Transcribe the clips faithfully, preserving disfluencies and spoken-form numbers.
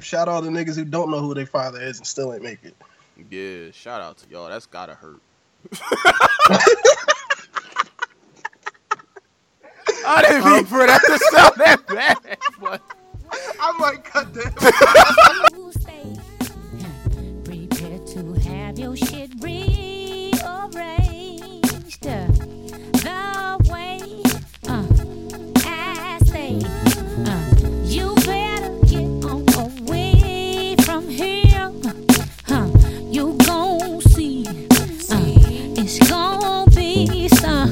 Shout out to niggas who don't know who their father is and still ain't make it. Yeah, shout out to y'all. That's gotta hurt. I didn't mean for that to sound that bad, but I might cut that. Prepare to have your shit rearranged the way uh, I say uh, you better get on away from him. Huh? You gon' see uh, it's gon' be some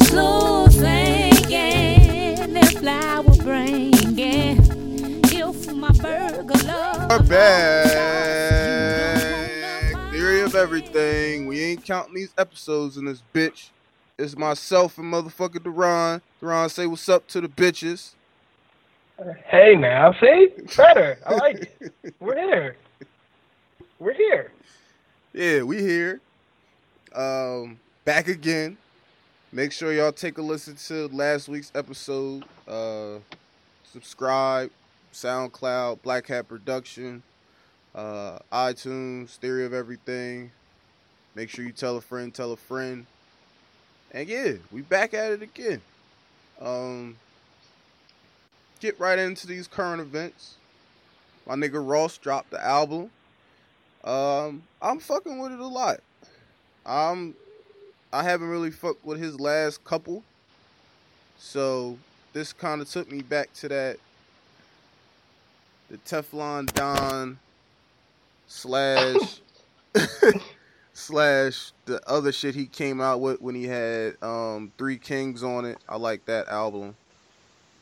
slow thing, yeah. The flower bring, yeah. You for my burglar. We're back. Theory of everything. We ain't counting these episodes in this bitch. It's myself and motherfucker Deron. Deron, say what's up to the bitches. Hey, now, see? Better. I like it. We're here. We're here. Yeah, we here. Um, back again. Make sure y'all take a listen to last week's episode. Uh, subscribe. SoundCloud, Black Hat Production, uh, iTunes, Theory of Everything. Make sure you tell a friend, tell a friend. And yeah, we back at it again. Um, get right into these current events. My nigga Ross dropped the album. Um, I'm fucking with it a lot. I'm, I haven't really fucked with his last couple. So this kind of took me back to that. The Teflon Don slash slash the other shit he came out with when he had um, Three Kings on it. I like that album.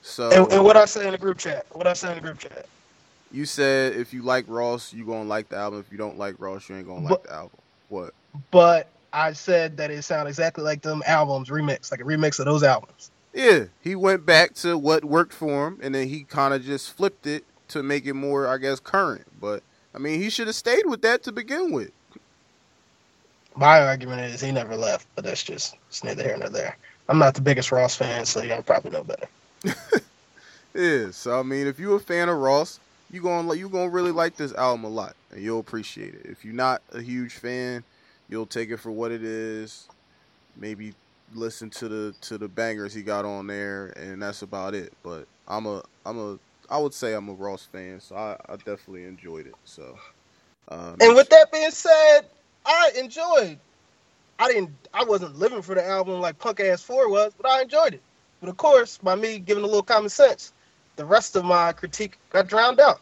So and, and what I say in the group chat? What I say in the group chat? You said if you like Ross, you gonna like the album. If you don't like Ross, you ain't gonna but, like the album. What? But I said that it sounded exactly like them albums remixed, like a remix of those albums. Yeah, he went back to what worked for him, and then he kind of just flipped it to make it more, I guess, current. But, I mean, he should have stayed with that to begin with. My argument is he never left, but that's just, it's neither here nor there. I'm not the biggest Ross fan, so y'all probably know better. Yeah, so, I mean, if you're a fan of Ross, you're going you gonna really like this album a lot, and you'll appreciate it. If you're not a huge fan, you'll take it for what it is, maybe listen to the to the bangers he got on there, and that's about it. But I'm a I'm a... I would say I'm a Ross fan, so I, I definitely enjoyed it. So, um, and with that being said, I enjoyed. I didn't. I wasn't living for the album like Punk Ass Four was, but I enjoyed it. But of course, by me giving a little common sense, the rest of my critique got drowned out.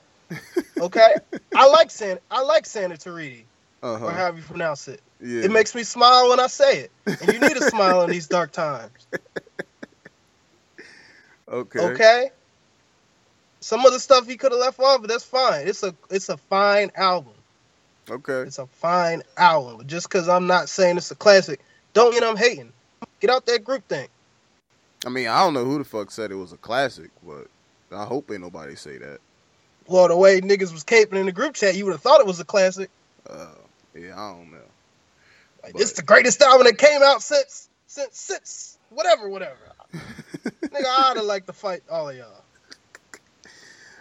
Okay, I like San. I like Santoriti, uh-huh. or however you pronounce it. Yeah. It makes me smile when I say it, and you need a smile in these dark times. Okay. Okay. Some of the stuff he could have left off, but that's fine. It's a it's a fine album. Okay. It's a fine album. Just because I'm not saying it's a classic, don't mean I'm hating. Get out that group thing. I mean, I don't know who the fuck said it was a classic, but I hope ain't nobody say that. Well, the way niggas was caping in the group chat, you would have thought it was a classic. Uh, yeah, I don't know. Like, but... it's the greatest album that came out since, since, since, whatever, whatever. Nigga, I'd have liked to fight all of y'all.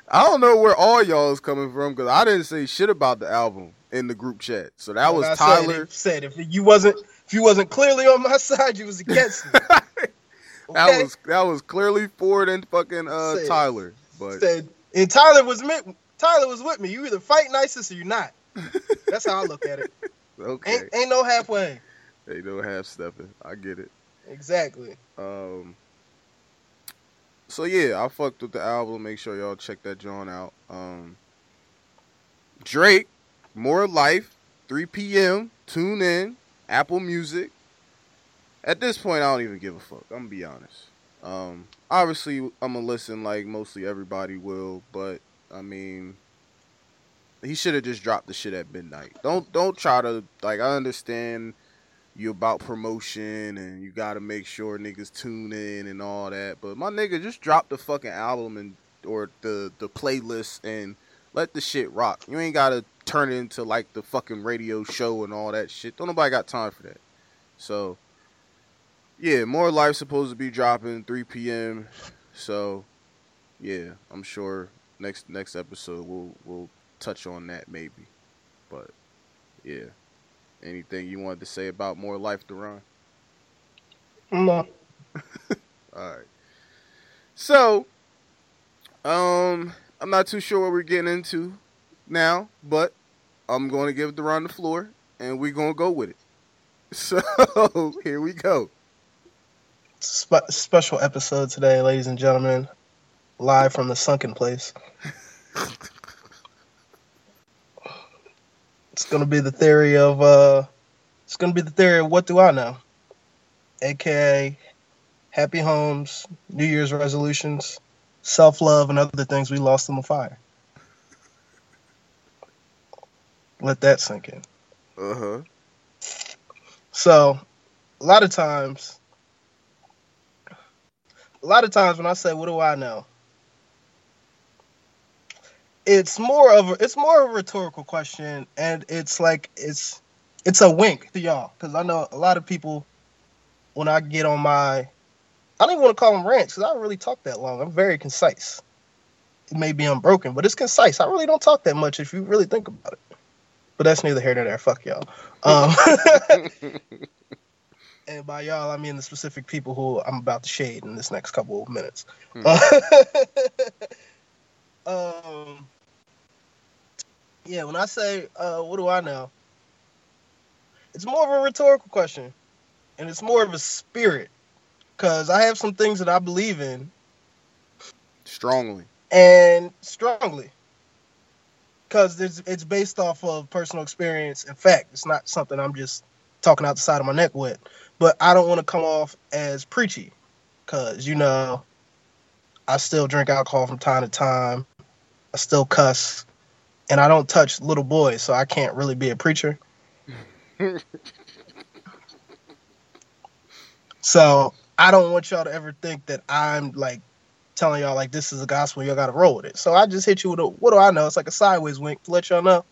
I don't know where all y'all is coming from because I didn't say shit about the album in the group chat. So that was I Tyler said, if you wasn't if you wasn't clearly on my side, you was against me. Okay? That was that was clearly Ford and fucking uh, said, Tyler. But said, and Tyler was me, Tyler was with me. You either fight ISIS or you not. That's how I look at it. Okay, ain't, ain't no halfway. Ain't no half stepping. I get it. Exactly. Um. So, yeah, I fucked with the album. Make sure y'all check that joint out. Um, Drake, More Life, three p.m., tune in, Apple Music. At this point, I don't even give a fuck. I'm going to be honest. Um, obviously, I'm going to listen like mostly everybody will. But, I mean, he should have just dropped the shit at midnight. Don't don't try to, like, I understand you about promotion and you got to make sure niggas tune in and all that. But my nigga, just drop the fucking album and or the, the playlist and let the shit rock. You ain't got to turn it into like the fucking radio show and all that shit. Don't nobody got time for that. So, yeah, More Life supposed to be dropping three p.m. So, yeah, I'm sure next next episode we'll we'll touch on that maybe. But yeah, anything you wanted to say about More Life, Deron? No. All right. So, um, I'm not too sure what we're getting into now, but I'm going to give Deron the floor, and we're going to go with it. So, here we go. Spe- special episode today, ladies and gentlemen. Live from the sunken place. It's going to be the theory of, uh, it's going to be the theory of what do I know? A K A Happy Homes, New Year's resolutions, self-love, and other things we lost in the fire. Let that sink in. Uh-huh. So, a lot of times, a lot of times when I say, what do I know? It's more of a, it's more of a rhetorical question, and it's like, it's, it's a wink to y'all. Because I know a lot of people, when I get on my, I don't even want to call them rants, because I don't really talk that long. I'm very concise. It may be unbroken, but it's concise. I really don't talk that much if you really think about it. But that's neither here nor there. Fuck y'all. Um, and by y'all, I mean the specific people who I'm about to shade in this next couple of minutes. Hmm. um, yeah, when I say, uh, what do I know? It's more of a rhetorical question. And it's more of a spirit. Because I have some things that I believe in. Strongly. And strongly. Because it's based off of personal experience. In fact, it's not something I'm just talking out the side of my neck with. But I don't want to come off as preachy. Because, you know, I still drink alcohol from time to time. I still cuss. And I don't touch little boys, so I can't really be a preacher. So I don't want y'all to ever think that I'm, like, telling y'all, like, this is a gospel, y'all got to roll with it. So I just hit you with a, what do I know? It's like a sideways wink to let y'all know.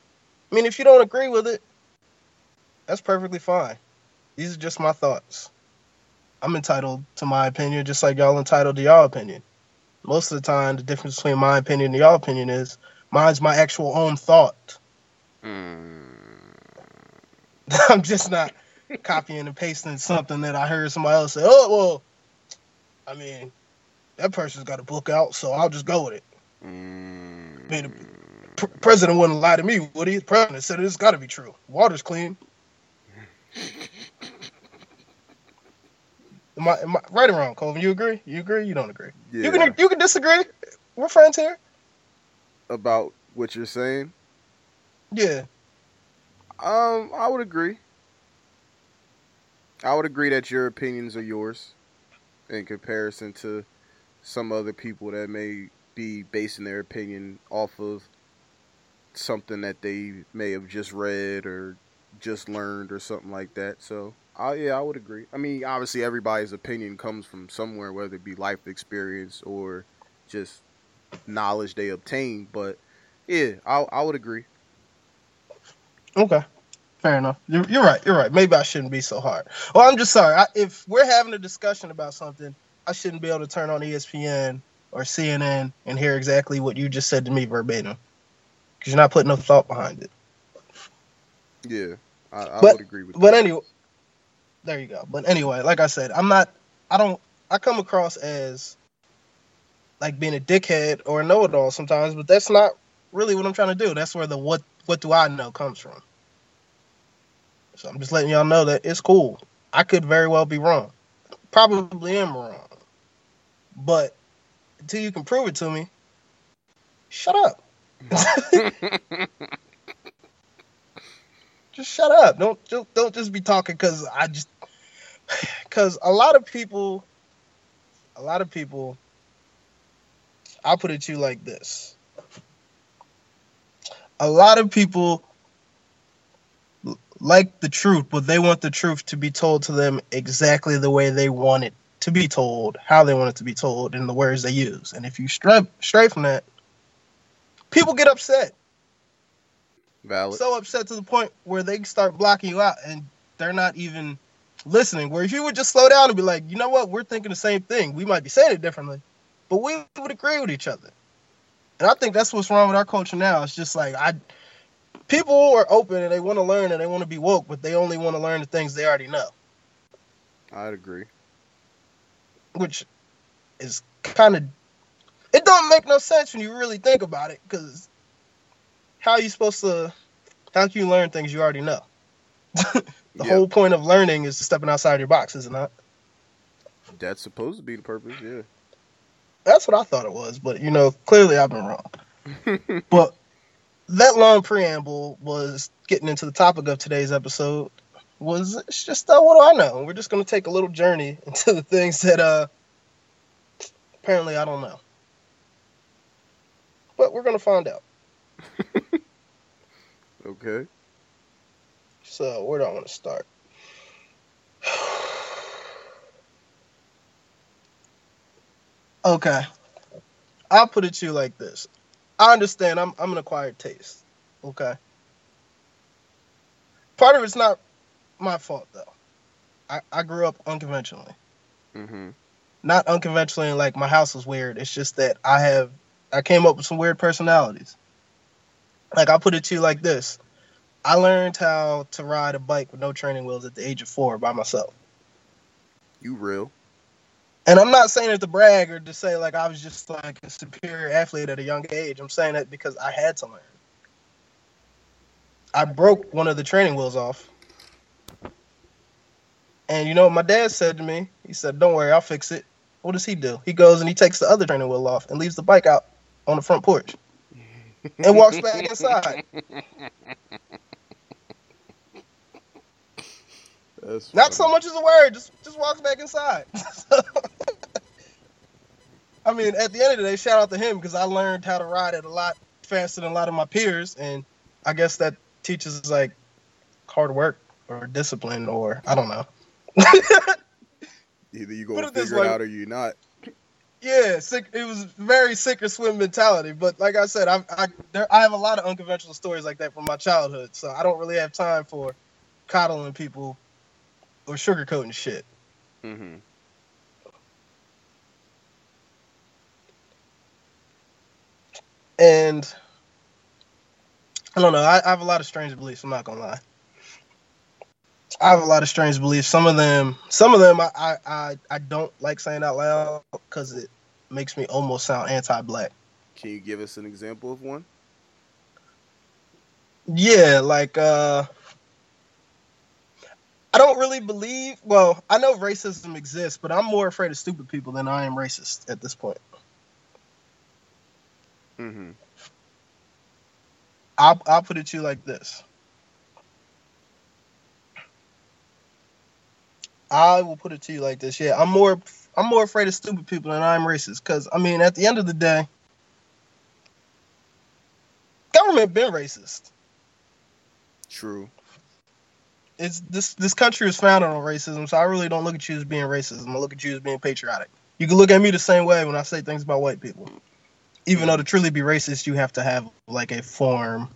I mean, if you don't agree with it, that's perfectly fine. These are just my thoughts. I'm entitled to my opinion, just like y'all entitled to y'all opinion. Most of the time, the difference between my opinion and y'all opinion is mine's my actual own thought. Mm. I'm just not copying and pasting something that I heard somebody else say, oh, well, I mean, that person's got a book out, so I'll just go with it. Mm. I mean, the pr- president wouldn't lie to me, would he? The president said it's got to be true. Water's clean. am I, am I right or wrong, Colvin? You agree? You agree? You don't agree? Yeah. You can you can disagree. We're friends here. About what you're saying? Yeah. Um, I would agree. I would agree that your opinions are yours in comparison to some other people that may be basing their opinion off of something that they may have just read or just learned or something like that. So, I, yeah, I would agree. I mean, obviously everybody's opinion comes from somewhere, whether it be life experience or just knowledge they obtain. But, yeah, I, I would agree. Okay. Fair enough. You're, you're right. You're right. Maybe I shouldn't be so hard. Well, I'm just sorry. I, if we're having a discussion about something, I shouldn't be able to turn on E S P N or C N N and hear exactly what you just said to me verbatim, because you're not putting no thought behind it. Yeah, I, I but, would agree with but that. But anyway, there you go. But anyway, like I said, I'm not, I don't, I come across as like being a dickhead or a know-it-all sometimes, but that's not really what I'm trying to do. That's where the what, what do I know comes from. So I'm just letting y'all know that it's cool. I could very well be wrong. Probably am wrong. But until you can prove it to me, shut up. Just shut up. Don't just, don't just be talking because I just... Because a lot of people... A lot of people... I'll put it to you like this. A lot of people... like the truth, but they want the truth to be told to them exactly the way they want it to be told, how they want it to be told, and the words they use. And if you stray, stray from that, people get upset. Valid. So upset to the point where they start blocking you out, and they're not even listening. Where if you would just slow down and be like, you know what, we're thinking the same thing. We might be saying it differently, but we would agree with each other. And I think that's what's wrong with our culture now. It's just like I people are open and they want to learn and they want to be woke, but they only want to learn the things they already know. I'd agree. Which is kind of... It don't make no sense when you really think about it, because how are you supposed to... How can you learn things you already know? the yep. whole point of learning is stepping outside your box, is it not? That's supposed to be the purpose, yeah. That's what I thought it was, but, you know, clearly I've been wrong. But that long preamble was getting into the topic of today's episode. Was it's just uh, what do I know? We're just going to take a little journey into the things that uh, apparently I don't know. But we're going to find out. Okay. So, where do I want to start? Okay. I'll put it to you like this. I understand I'm I'm an acquired taste. Okay. Part of it's not my fault, though. I, I grew up unconventionally. Mm-hmm. Not unconventionally, like my house was weird. It's just that I have... I came up with some weird personalities. Like, I'll put it to you like this. I learned how to ride a bike with no training wheels at the age of four by myself. You real? And I'm not saying it to brag or to say, like, I was just, like, a superior athlete at a young age. I'm saying that because I had to learn. I broke one of the training wheels off. And you know what my dad said to me? He said, don't worry, I'll fix it. What does he do? He goes and he takes the other training wheel off and leaves the bike out on the front porch. And walks back inside. That's not funny. So much as a word. Just just walks back inside. So, I mean, at the end of the day, shout out to him because I learned how to ride it a lot faster than a lot of my peers. And I guess that teaches, like, hard work or discipline or I don't know. Either you're going to figure it way. out or you're not. Yeah, sick, it was very sick or swim mentality. But like I said, I I, there, I have a lot of unconventional stories like that from my childhood. So I don't really have time for coddling people or sugarcoating shit. Mm-hmm. And I don't know. I, I have a lot of strange beliefs. I'm not gonna lie. I have a lot of strange beliefs. Some of them, some of them, I, I, I, I don't like saying out loud because it makes me almost sound anti-black. Can you give us an example of one? Yeah, like uh, I don't really believe. Well, I know racism exists, but I'm more afraid of stupid people than I am racist at this point. Mm-hmm. I'll I'll put it to you like this. I will put it to you like this. Yeah, I'm more I'm more afraid of stupid people than I'm racist. Because, I mean, at the end of the day, government been racist. True. It's this this country is founded on racism, so I really don't look at you as being racist. I look at you as being patriotic. You can look at me the same way when I say things about white people. Even though to truly be racist, you have to have, like, a form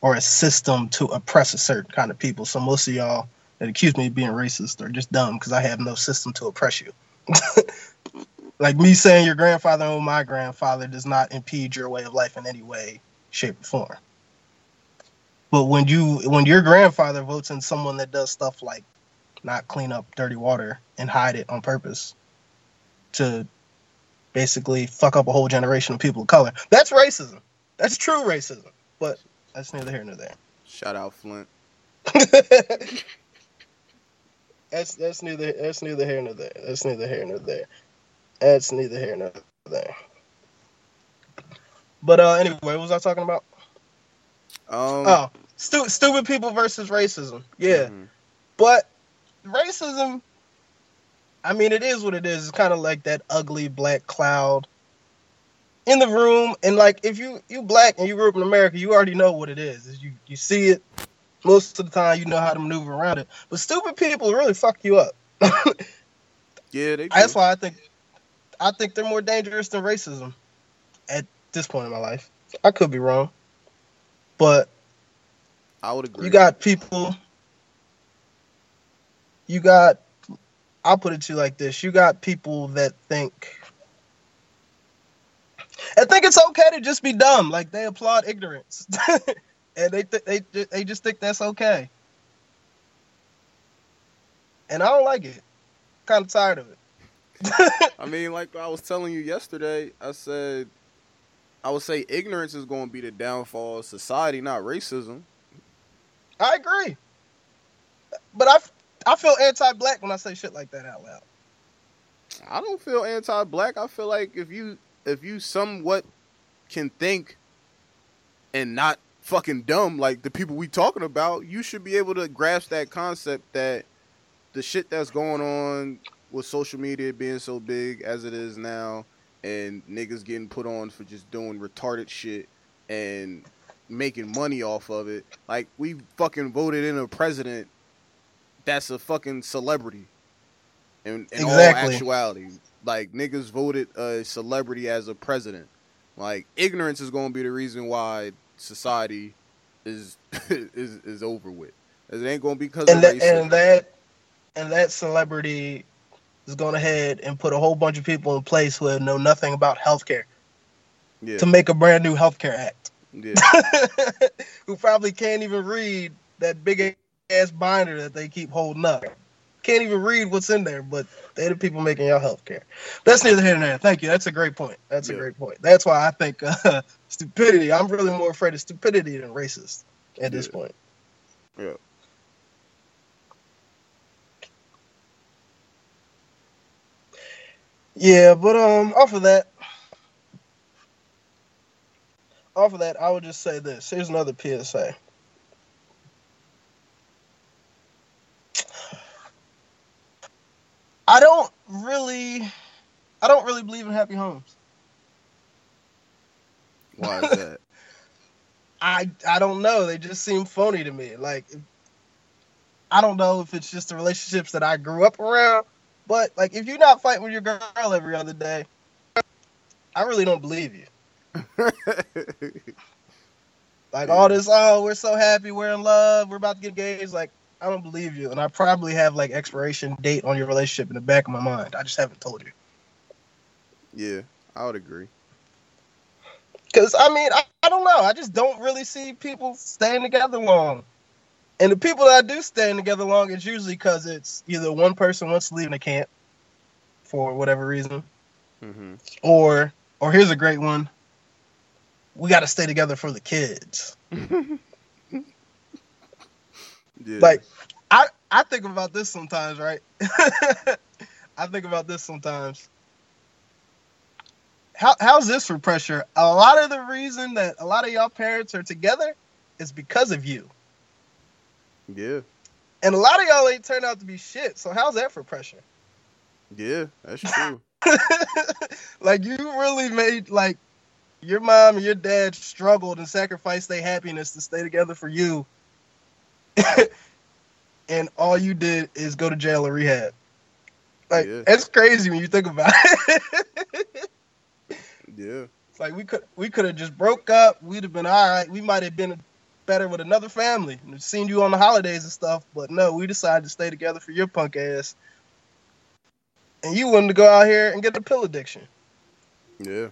or a system to oppress a certain kind of people. So most of y'all that accuse me of being racist or just dumb because I have no system to oppress you. Like me saying your grandfather owned my grandfather does not impede your way of life in any way, shape, or form. But when you when your grandfather votes in someone that does stuff like not clean up dirty water and hide it on purpose to basically fuck up a whole generation of people of color, that's racism. That's true racism. But that's neither here nor there. Shout out Flint. That's that's neither that's neither here nor there. That's neither here nor there. That's neither here nor there. But uh, anyway, what was I talking about? Um, oh, stu- stupid people versus racism. Yeah, mm-hmm. But racism. I mean, it is what it is. It's kind of like that ugly black cloud in the room. And like, if you you black and you grew up in America, you already know what it is. You you see it. Most of the time, you know how to maneuver around it. But stupid people really fuck you up. Yeah, they do. That's why I think I think they're more dangerous than racism at this point in my life. I could be wrong. But I would agree. You got people. You got, I'll put it to you like this. You got people that think. I think it's okay to just be dumb. Like, they applaud ignorance. And they, th they, they just think that's okay. And I don't like it. I'm kind of tired of it. I mean, like I was telling you yesterday, I said, I would say ignorance is going to be the downfall of society, not racism. I agree. But I, I feel anti-black when I say shit like that out loud. I don't feel anti-black. I feel like if you if you somewhat can think and not fucking dumb like the people we talking about, you should be able to grasp that concept that the shit that's going on with social media being so big as it is now and niggas getting put on for just doing retarded shit and making money off of it. Like, we fucking voted in a president that's a fucking celebrity. In, in exactly. all actuality, like, niggas voted a celebrity as a president. Like, ignorance is going to be the reason why society is is is over with. It ain't going to be because of racism. And that and that celebrity is going ahead and put a whole bunch of people in place who know nothing about healthcare. Yeah. To make a brand new healthcare act. Yeah. Who probably can't even read that big ass binder that they keep holding up. Can't even read what's in there, but they're the people making your health care. That's neither here nor there. Thank you. That's a great point. That's yeah. a great point. That's why I think uh, stupidity, I'm really more afraid of stupidity than racist at yeah. this point. Yeah. Yeah, but um, off of that, off of that, I would just say this. Here's another P S A. I don't really, I don't really believe in happy homes. Why is that? I I don't know. They just seem phony to me. Like, I don't know if it's just the relationships that I grew up around, but like, if you're not fighting with your girl every other day, I really don't believe you. Like, yeah. all this, oh, we're so happy, we're in love, we're about to get engaged, like. I don't believe you, and I probably have, like, expiration date on your relationship in the back of my mind. I just haven't told you. Yeah, I would agree. Because, I mean, I, I don't know. I just don't really see people staying together long. And the people that I do staying together long, it's usually because it's either one person wants to leave and they can't for whatever reason. Mm-hmm. Or, or here's a great one. We got to stay together for the kids. Yeah. Like, I, I think about this sometimes, right? I think about this sometimes. How How's this for pressure? A lot of the reason that a lot of y'all parents are together is because of you. Yeah. And a lot of y'all ain't turned out to be shit, so how's that for pressure? Yeah, that's true. Like, you really made, like, your mom and your dad struggled and sacrificed their happiness to stay together for you. And all you did is go to jail or rehab. Like, yeah. That's crazy when you think about it. Yeah. It's like, we could we could have just broke up. We'd have been all right. We might have been better with another family. We've seen you on the holidays and stuff. But no, we decided to stay together for your punk ass. And you wanted to go out here and get a pill addiction. Yeah.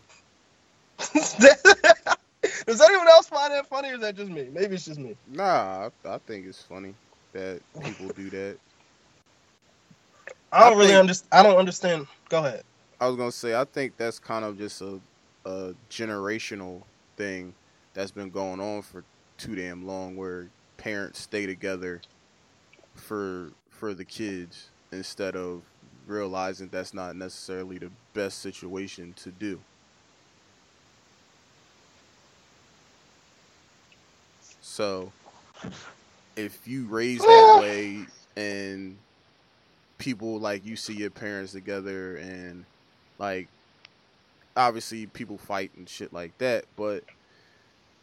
Does anyone else find that funny, or is that just me? Maybe it's just me. Nah, I, I think it's funny that people do that. I don't I really understand. I don't understand. Go ahead. I was going to say, I think that's kind of just a, a generational thing that's been going on for too damn long, where parents stay together for for the kids instead of realizing that's not necessarily the best situation to do. So, if you raise that way and people, like, you see your parents together and, like, obviously people fight and shit like that, but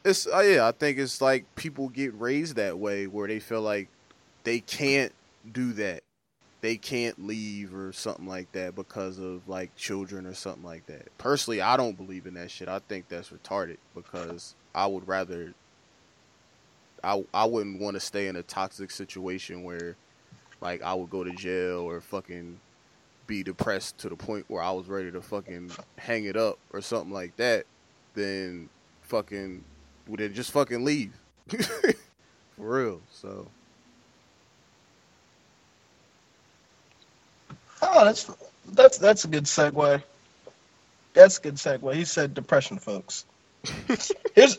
it's, uh, yeah, I think it's like people get raised that way where they feel like they can't do that. They can't leave or something like that because of, like, children or something like that. Personally, I don't believe in that shit. I think that's retarded because I would rather... I I wouldn't want to stay in a toxic situation where, like, I would go to jail or fucking be depressed to the point where I was ready to fucking hang it up or something like that then fucking, well, then just fucking leave. For real, so. Oh, that's that's that's a good segue. That's a good segue. He said depression, folks. Here's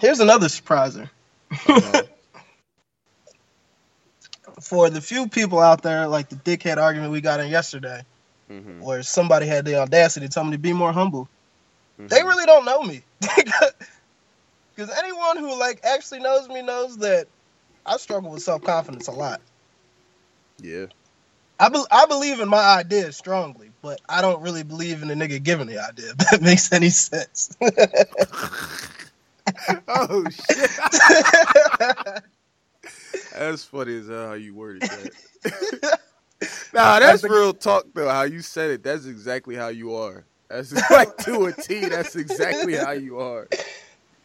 here's another surpriser. Uh-huh. For the few people out there, like the dickhead argument we got in yesterday, mm-hmm. where somebody had the audacity to tell me to be more humble, mm-hmm. they really don't know me. Because anyone who like actually knows me knows that I struggle with self-confidence a lot. Yeah. I, be- I believe in my ideas strongly, but I don't really believe in the nigga giving the idea, if that makes any sense. Oh, shit. That's funny as hell how you worded that. Nah, that's real talk, though. How you said it, that's exactly how you are. That's like to a T. That's exactly how you are.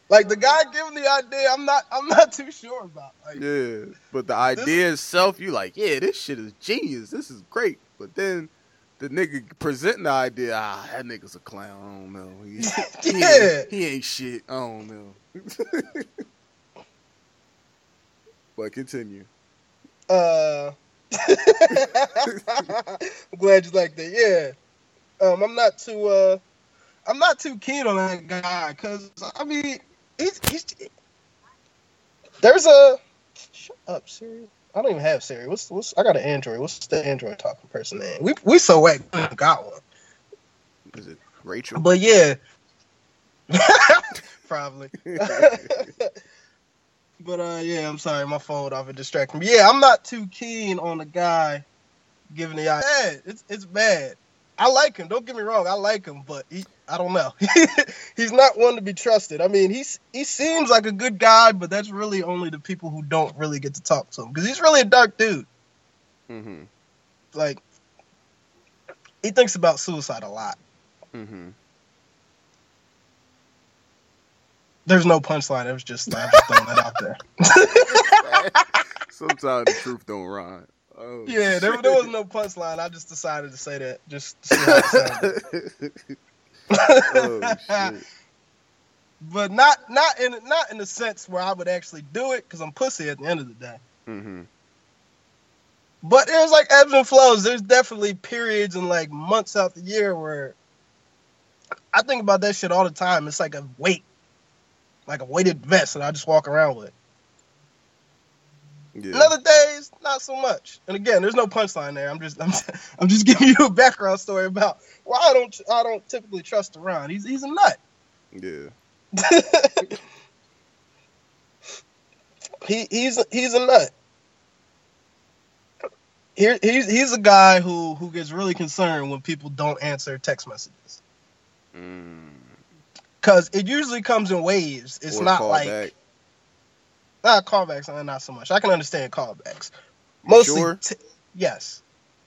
Like the guy giving the idea, I'm not, I'm not too sure about. Like, yeah, but the idea this, itself, you like, yeah, this shit is genius. This is great. But then the nigga presenting the idea, ah, that nigga's a clown. I don't know. He, he yeah, ain't, he ain't shit. I don't know. But continue. Uh, I'm glad you like that. Yeah, um, I'm not too. Uh, I'm not too keen on that guy because I mean, he's, he's there's a. Shut up, Siri. I don't even have Siri. What's what's? I got an Android. What's the Android talking person name? We we so whack. Got one. Is it Rachel? But yeah, probably. But, uh, yeah, I'm sorry. My phone off. It distracted me. Yeah, I'm not too keen on the guy giving the eye. It's bad. It's, it's bad. I like him. Don't get me wrong. I like him, but he, I don't know. He's not one to be trusted. I mean, he's, he seems like a good guy, but that's really only the people who don't really get to talk to him because he's really a dark dude. Mm-hmm. Like, he thinks about suicide a lot. Mm-hmm. There's no punchline. It was just, I was throwing that out there. Sometimes the truth don't rhyme. Oh, yeah, there, there was no punchline. I just decided to say that. Just to see how it sounded. Oh, shit. But not not in not in the sense where I would actually do it because I'm pussy at the end of the day. Mm-hmm. But there's like ebbs and flows. There's definitely periods and like months out the year where I think about that shit all the time. It's like a weight. Like a weighted vest that I just walk around with. Yeah. And other days, not so much. And again, there's no punchline there. I'm just, I'm, I'm just giving you a background story about why I don't, I don't typically trust Ron. He's, he's a nut. Yeah. he, he's, he's a nut. Here, he's, he's a guy who, who gets really concerned when people don't answer text messages. Mm. Because it usually comes in waves. It's or not call like... Back. Nah, callbacks, nah, not so much. I can understand callbacks. You mostly, sure? T- yes.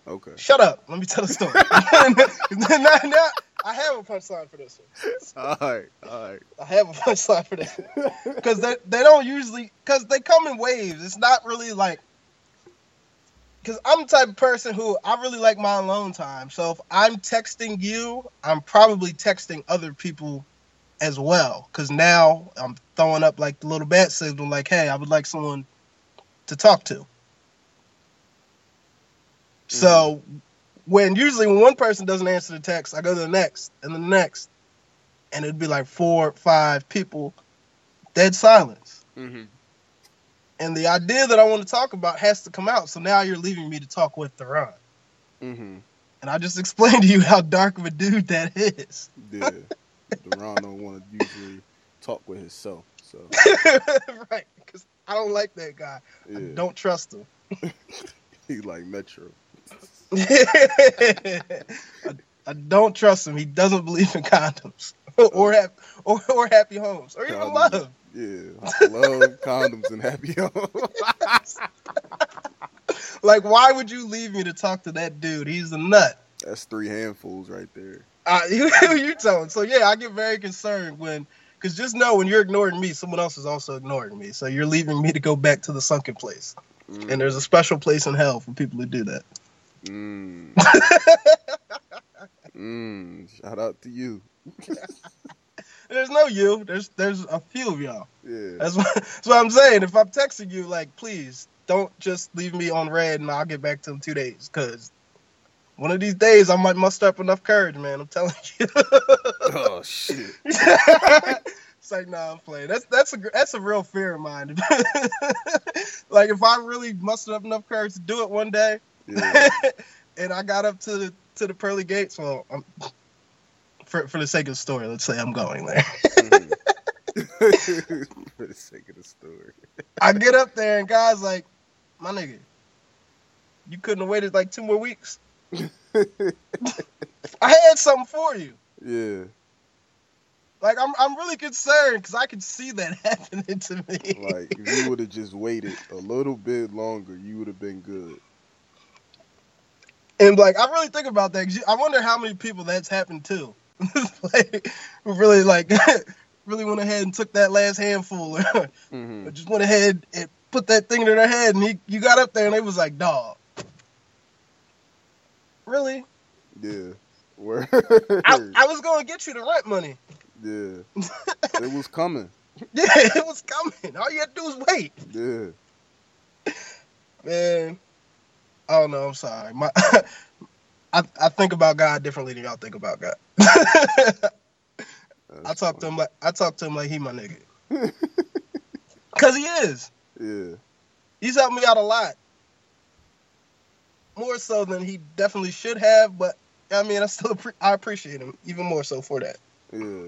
Okay. Shut up. Let me tell a story. now, now, I have a punchline for this one. All right. All right. I have a punchline for this one. Because they, they don't usually... Because they come in waves. It's not really like... Because I'm the type of person who... I really like my alone time. So if I'm texting you, I'm probably texting other people... as well, because now I'm throwing up like the little bat signal, like, hey, I would like someone to talk to. Mm-hmm. So when usually when one person doesn't answer the text, I go to the next and the next, and it'd be like four, five people, dead silence. Mm-hmm. And the idea that I want to talk about has to come out. So now you're leaving me to talk with Theron. Mm-hmm. And I just explained to you how dark of a dude that is. Yeah. Deron don't want to usually talk with himself, so right? Because I don't like that guy. Yeah. I don't trust him. He like Metro. I, I don't trust him. He doesn't believe in condoms or have or, or happy homes or even condoms. Love. Yeah, I love condoms and happy homes. Like, why would you leave me to talk to that dude? He's a nut. That's three handfuls right there. Uh, you, you telling. So, yeah, I get very concerned when, because just know when you're ignoring me, someone else is also ignoring me. So you're leaving me to go back to the sunken place. Mm. And there's a special place in hell for people who do that. Mm. Mm. Shout out to you. There's no you. There's there's a few of y'all. Yeah. That's what, that's what I'm saying. If I'm texting you, like, please don't just leave me on red and I'll get back to them two days. Because one of these days I might muster up enough courage, man. I'm telling you. Oh, shit. It's like, nah, I'm playing. That's, that's, a, that's a real fear of mine. Like, if I really mustered up enough courage to do it one day, yeah. And I got up to the, to the pearly gates, well, I'm, for, for the sake of the story, let's say I'm going there. For the sake of the story. I get up there, and God's like, my nigga, you couldn't have waited, like, two more weeks. I had something for you. Yeah. Like, I'm I'm really concerned because I could see that happening to me. Like, if you would have just waited a little bit longer, you would have been good. And, like, I really think about that. Cause I wonder how many people that's happened to. Like, who really, like, really went ahead and took that last handful. Or, mm-hmm. or just went ahead and put that thing in their head. And he, you got up there and they was like, dawg. Really? Yeah. Word. I, I was going to get you the rent money. Yeah. It was coming. Yeah, it was coming. All you had to do was wait. Yeah. Man. I don't know. I'm sorry. My, I, I think about God differently than y'all think about God. I talk funny. to him like I talk to him like he my nigga. Cause he is. Yeah. He's helped me out a lot. More so than he definitely should have, but I mean, I still I appreciate him even more so for that. Yeah.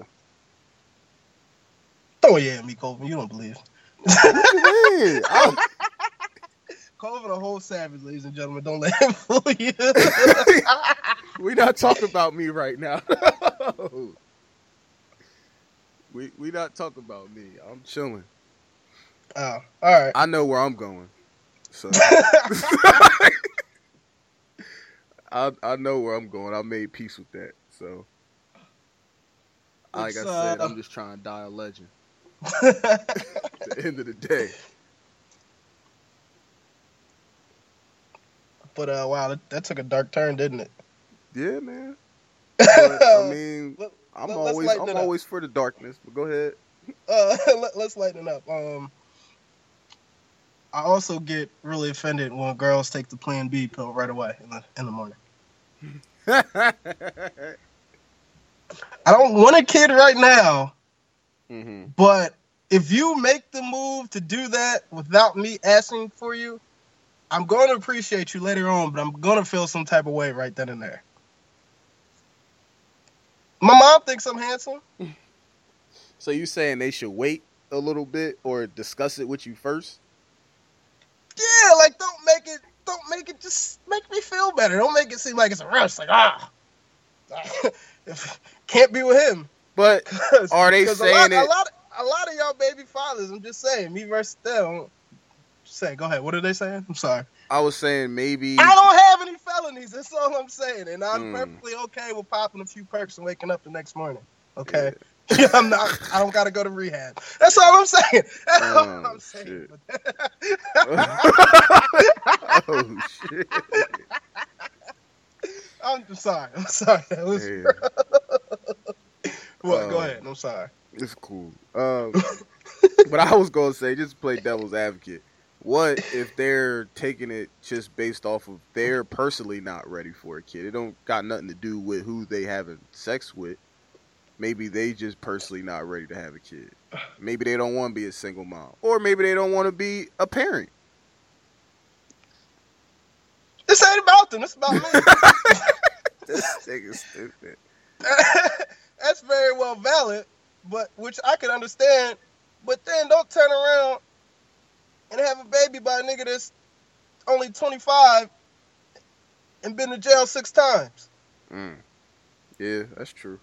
Throw your at me, Colvin. You don't believe. I... Colvin a whole savage, ladies and gentlemen. Don't let him fool you. We not talking about me right now. we we not talking about me. I'm chilling. Oh, all right. I know where I'm going. So. I I know where I'm going. I made peace with that. So, like I said, I'm just trying to die a legend. At the end of the day. But uh, wow, that, that took a dark turn, didn't it? Yeah, man. But, I mean, let, I'm let, always I'm always for the darkness. But go ahead. Uh, let, let's lighten it up. Um, I also get really offended when girls take the Plan B pill right away in the in the morning. I don't want a kid right now, mm-hmm. but if you make the move to do that without me asking for you, I'm going to appreciate you later on, but I'm going to feel some type of way right then and there. My mom thinks I'm handsome. So you saying they should wait a little bit or discuss it with you first? Yeah, like, don't make it, don't make it, just make me feel better. Don't make it seem like it's a rush. Like, ah, can't be with him. But are they saying a lot, it? A lot, a lot of y'all baby fathers, I'm just saying, me versus them. Just saying, go ahead. What are they saying? I'm sorry. I was saying maybe. I don't have any felonies. That's all I'm saying. And I'm mm. perfectly okay with popping a few perks and waking up the next morning. Okay? Yeah. I'm not, I don't gotta go to rehab. That's all I'm saying. That's oh, all I'm saying. Shit. Oh shit! I'm sorry. I'm sorry. That was yeah. What? Um, go ahead. I'm sorry. It's cool. Um, but I was gonna say, just play devil's advocate. What if they're taking it just based off of they're personally not ready for a kid? It don't got nothing to do with who they having sex with. Maybe they just personally not ready to have a kid. Maybe they don't want to be a single mom. Or maybe they don't want to be a parent. This ain't about them. This about me. This nigga's stupid. That's very well valid, but which I could understand. But then don't turn around and have a baby by a nigga that's only twenty-five and been to jail six times. Mm. Yeah, that's true.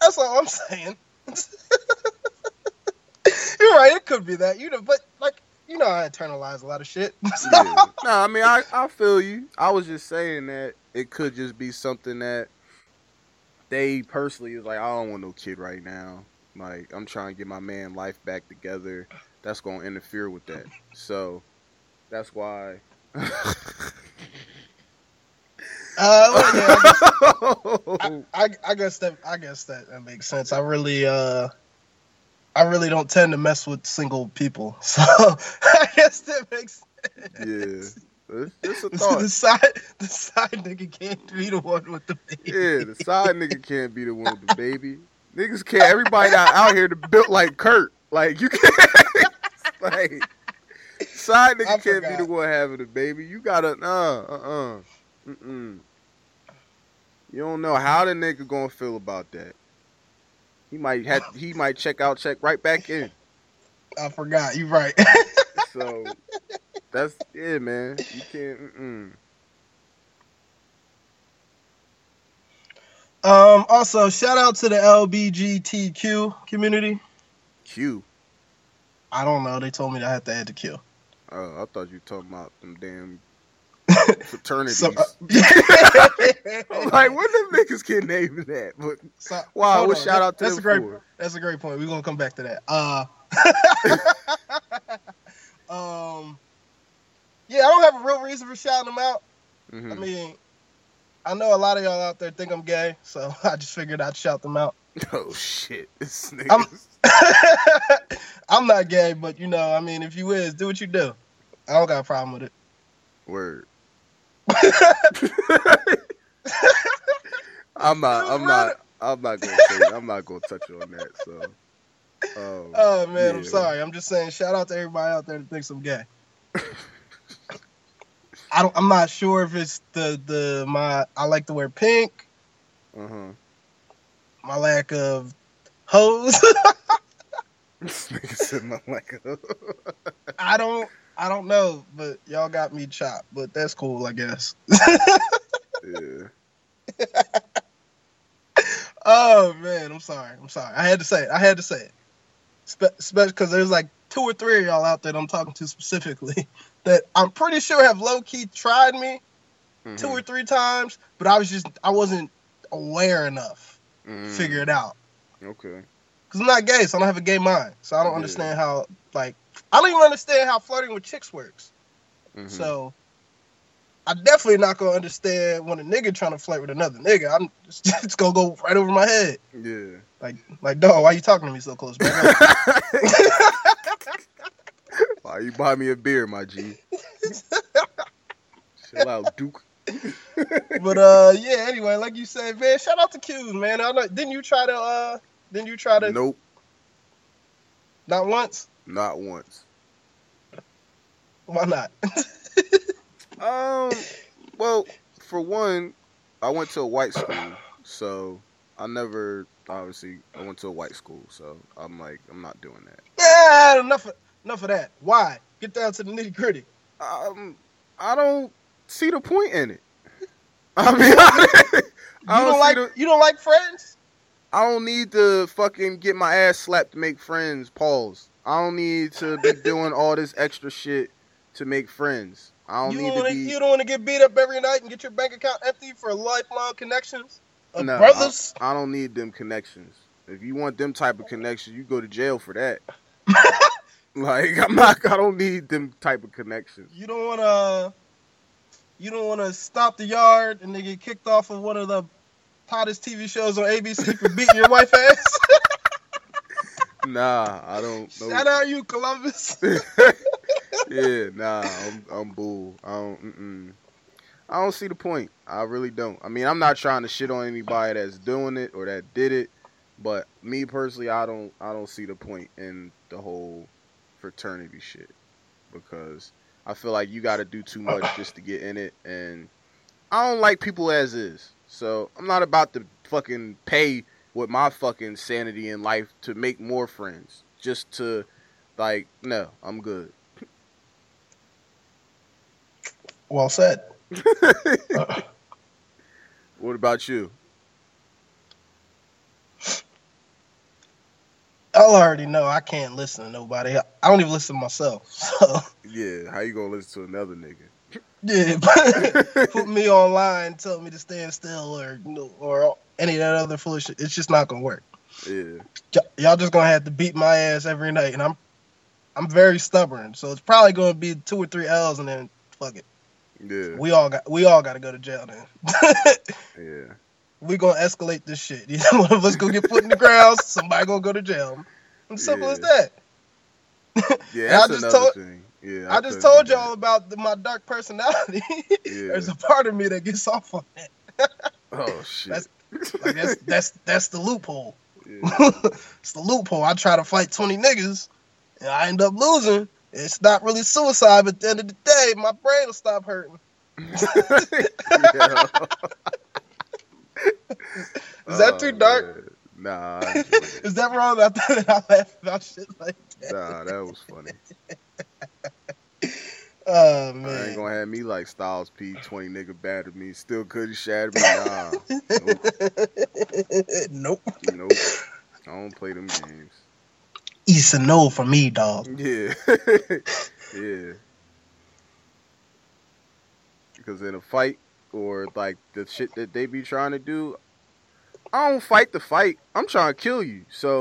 That's all I'm saying. You're right. It could be that, you know, but like, you know, I internalize a lot of shit. So. Yeah. No, I mean, I, I feel you. I was just saying that it could just be something that they personally is like, I don't want no kid right now. Like, I'm trying to get my man life back together. That's going to interfere with that. So that's why. Uh, yeah, I, I, I guess that I guess that, that makes sense. I really uh, I really don't tend to mess with single people, so I guess that makes sense. Yeah. It's a thought. The side, the side nigga can't be the one with the baby. Yeah, the side nigga can't be the one with the baby. Niggas can't. Everybody out, out here to build like Kurt. Like, you can't. Like, side nigga I can't forgot. be the one having the baby. You gotta, uh, uh, uh, mm-mm. You don't know how the nigga gonna feel about that. He might have, he might check out, check right back in. I forgot. You right. So... That's it, man. You can't. Mm-mm. Um. Also, shout out to the L B G T Q community. Q. I don't know. They told me I had to add the Q. Oh, I thought you were talking about them damn fraternities. So, uh, I'm like, what the niggas get named that? But so, wow, what we'll shout out to that's them a great, That's a great point. We're gonna come back to that. Uh. um. Yeah, I don't have a real reason for shouting them out. Mm-hmm. I mean, I know a lot of y'all out there think I'm gay, so I just figured I'd shout them out. Oh, shit. This nigga. I'm, I'm not gay, but, you know, I mean, if you is, do what you do. I don't got a problem with it. Word. I'm not, I'm not, I'm not going to say, I'm not going to touch on that, so. Um, oh, man, yeah. I'm sorry. I'm just saying, shout out to everybody out there that thinks I'm gay. I don't, I'm not sure if it's the, the my I like to wear pink, uh-huh. my lack of hoes. This nigga said my lack of hoes. I don't I don't know, but y'all got me chopped. But that's cool, I guess. Yeah. Oh man, I'm sorry. I'm sorry. I had to say it. I had to say it. Spe- especially because there's like two or three of y'all out there that I'm talking to specifically. That I'm pretty sure have low-key tried me mm-hmm. two or three times, but I was just, I wasn't aware enough mm-hmm. to figure it out. Okay. Because I'm not gay, so I don't have a gay mind. So I don't yeah. understand how, like, I don't even understand how flirting with chicks works. Mm-hmm. So I definitely not going to understand when a nigga trying to flirt with another nigga. I'm just, it's going to go right over my head. Yeah. Like, like, dog, why you talking to me so close, bro? Why you buy me a beer, my G? Chill out, Duke. But uh, yeah. Anyway, like you said, man, shout out to Q's, man. I know, didn't you try to? Uh, didn't you try to? Nope. Not once. Not once. Why not? um. Well, for one, I went to a white school, so I never. Obviously, I went to a white school, so I'm like, I'm not doing that. Yeah, enough. Of- Enough of that. Why? Get down to the nitty gritty. Um, I don't see the point in it. I mean, I, I you don't, don't like the, you don't like friends. I don't need to fucking get my ass slapped to make friends. Pause. I don't need to be doing all this extra shit to make friends. I don't you need wanna, to be. You don't want to get beat up every night and get your bank account empty for lifelong connections of no, brothers. I, I don't need them connections. If you want them type of connections, you go to jail for that. Like, I'm not, I don't need them type of connections. You don't want to, you don't want to stop the yard and they get kicked off of one of the hottest T V shows on A B C for beating your wife ass? Nah, I don't. Shout no. out you, Columbus. Yeah, nah, I'm, I'm bull. I don't, mm-mm. I don't see the point. I really don't. I mean, I'm not trying to shit on anybody that's doing it or that did it, but me personally, I don't, I don't see the point in the whole fraternity shit, because I feel like you got to do too much just to get in it, and I don't like people as is, so I'm not about to fucking pay with my fucking sanity in life to make more friends just to, like, no, I'm good. Well said. What about you? I already know I can't listen to nobody. I don't even listen to myself. So. Yeah, how you gonna listen to another nigga? Yeah, put me online, tell me to stand still, or you know, or any of that other foolish shit. It's just not gonna work. Yeah, y- y'all just gonna have to beat my ass every night, and I'm, I'm very stubborn, so it's probably gonna be two or three L's, and then fuck it. Yeah. We all got we all got to go to jail then. Yeah. We gonna escalate this shit. You know, one of us gonna get put in the ground. Somebody gonna go to jail. It's simple yeah. as that. Yeah, that's I just another told, thing. Yeah, I, I just told y'all that. about the, my dark personality. Yeah. There's a part of me that gets off on that. Oh shit! That's, like, that's that's that's the loophole. Yeah. It's the loophole. I try to fight twenty niggas, and I end up losing. It's not really suicide, but at the end of the day, my brain will stop hurting. Is that oh, too dark? Man. Nah. Is that wrong? I thought I laughed about shit like that. Nah, that was funny. Oh man. I ain't gonna have me like Styles P, twenty nigga battered me, still couldn't shatter me. Nah. Nope. Nope. Nope. I don't play them games. It's a no for me, dog. Yeah. Yeah. Because in a fight or like the shit that they be trying to do, I don't fight the fight. I'm trying to kill you. So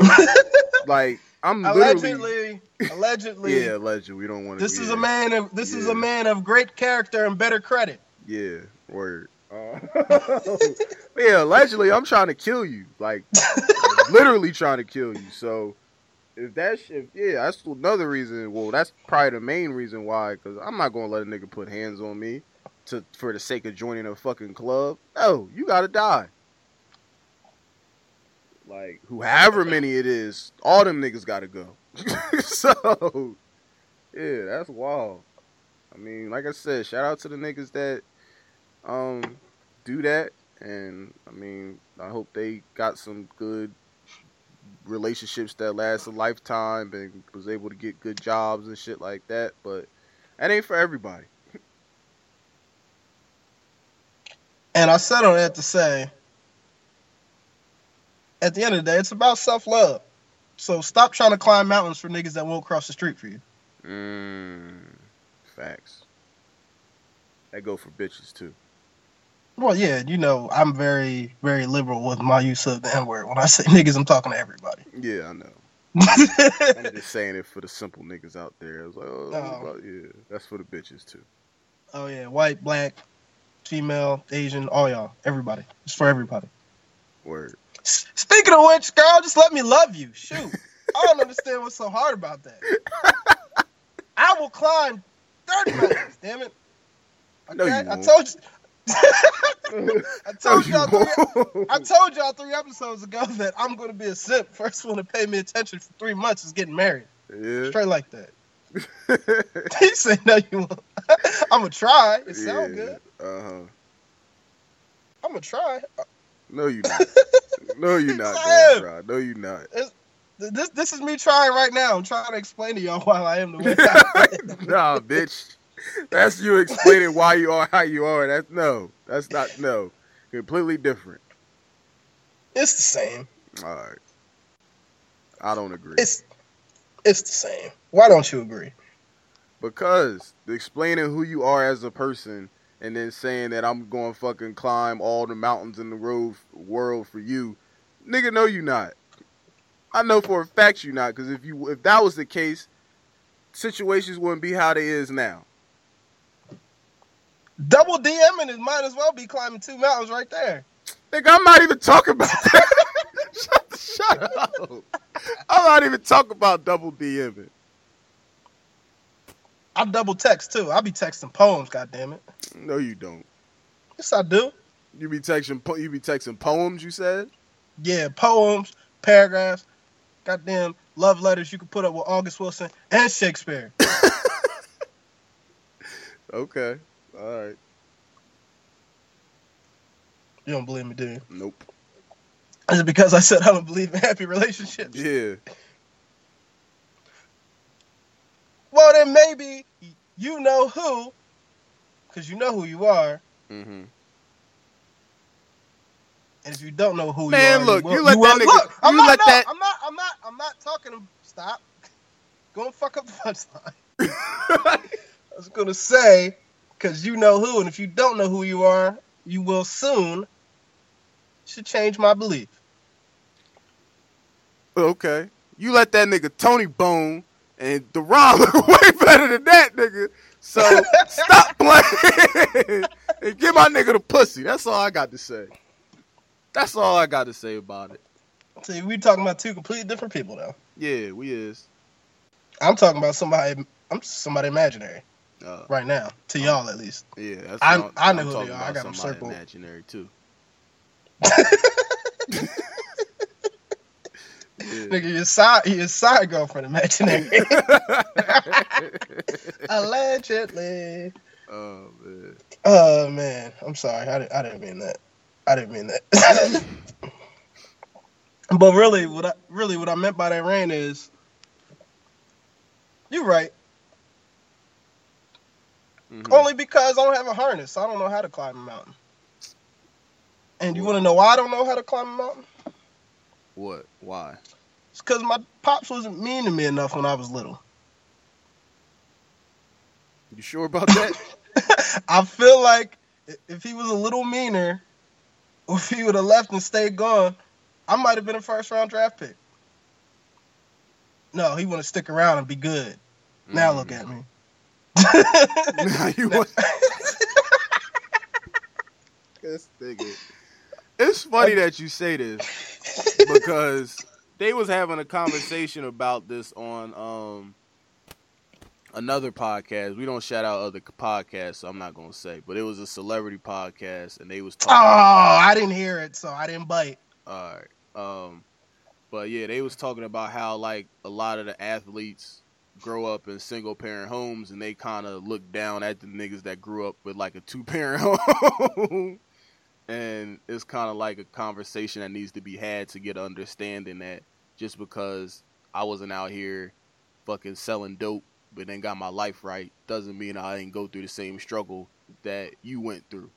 like I'm allegedly, allegedly. Yeah, allegedly. We don't want to. This is that. a man of this yeah. is a man of great character and better credit. Yeah, word. Uh, yeah, allegedly, I'm trying to kill you. Like literally trying to kill you. So if that shit, yeah, that's another reason. Well, that's probably the main reason why. Because I'm not gonna let a nigga put hands on me to for the sake of joining a fucking club. Oh, you gotta die. Like, whoever many it is, all them niggas gotta go. So, yeah, that's wild. I mean, like I said, shout out to the niggas that um do that. And, I mean, I hope they got some good relationships that last a lifetime and was able to get good jobs and shit like that. But that ain't for everybody. And I said on that to say, at the end of the day, it's about self-love. So stop trying to climb mountains for niggas that won't cross the street for you. Mm, facts. That go for bitches, too. Well, yeah, you know, I'm very, very liberal with my use of the N-word. When I say niggas, I'm talking to everybody. Yeah, I know. I'm just saying it for the simple niggas out there. I was like, oh, no. Yeah, that's for the bitches, too. Oh, yeah, white, black, female, Asian, all y'all. Everybody. It's for everybody. Word. Speaking of which, girl, just let me love you. Shoot. I don't understand what's so hard about that. I will climb thirty miles, damn it. Okay? No, you won't. I told you. I told no, y'all three, I told y'all three episodes ago that I'm going to be a simp. First one to pay me attention for three months is getting married. Yeah. Straight like that. He said, no, you won't. I'm going to try. It yeah. sounds good. Uh-huh. I'm going to try. No, you not. No, you not. Going no, you not. It's, this this is me trying right now. I'm trying to explain to y'all why I am the way I am. Nah, bitch. That's you explaining why you are how you are. That's no. That's not no. Completely different. It's the same. All right. I don't agree. It's it's the same. Why don't you agree? Because explaining who you are as a person. And then saying that I'm going to fucking climb all the mountains in the road world for you. Nigga, no, you not. I know for a fact you not. Because if you if that was the case, situations wouldn't be how they is now. Double DMing it might as well be climbing two mountains right there. Nigga, I'm not even talking about that. shut, shut up. I'm not even talking about double DMing. I double text, too. I be texting poems, goddammit. No, you don't. Yes, I do. You be texting po- You be texting poems, you said? Yeah, poems, paragraphs, goddamn love letters you could put up with August Wilson and Shakespeare. Okay. All right. You don't believe me, do you? Nope. Is it because I said I don't believe in happy relationships? Yeah. Well, then maybe you know who, because you know who you are. Mm-hmm. And if you don't know who Man, you are, look, you, will, you let you that nigga, look. I'm you not, let no, that. I'm not. I'm not. I'm not talking. Stop. Go and fuck up the punchline. I was gonna say, because you know who, and if you don't know who you are, you will soon. Should change my belief. Okay, you let that nigga Tony Bone. and the Rob look way better than that, nigga. So stop playing and give my nigga the pussy. That's all I got to say. That's all I got to say about it. See, we talking about two completely different people now. Yeah, we is. I'm talking about somebody. I'm somebody imaginary. Uh, right now, to um, y'all at least. Yeah, that's I, I'm, I know I'm who talking they are. About I got them circled. Imaginary too. Yeah. Nigga, your side, your side girlfriend imaginary. Allegedly. Oh man. Oh man. I'm sorry. I didn't. I didn't mean that. I didn't mean that. But really, what I really what I meant by that rant is, you're right. Mm-hmm. Only because I don't have a harness, so I don't know how to climb a mountain. And you want to know why I don't know how to climb a mountain? What? Why? It's because my pops wasn't mean to me enough when I was little. You sure about that? I feel like if he was a little meaner, or if he would have left and stayed gone, I might have been a first-round draft pick. No, he want to stick around and be good. Mm-hmm. Now look at me. Now you want... This nigga. It's funny that you say this because they was having a conversation about this on um, another podcast. We don't shout out other podcasts, so I'm not gonna say. But it was a celebrity podcast, and they was talking. Oh, I didn't hear it, so I didn't bite. All right, um, but yeah, they was talking about how like a lot of the athletes grow up in single parent homes, and they kind of look down at the niggas that grew up with like a two parent home. And it's kind of like a conversation that needs to be had to get an understanding that just because I wasn't out here fucking selling dope but then got my life right doesn't mean I didn't go through the same struggle that you went through.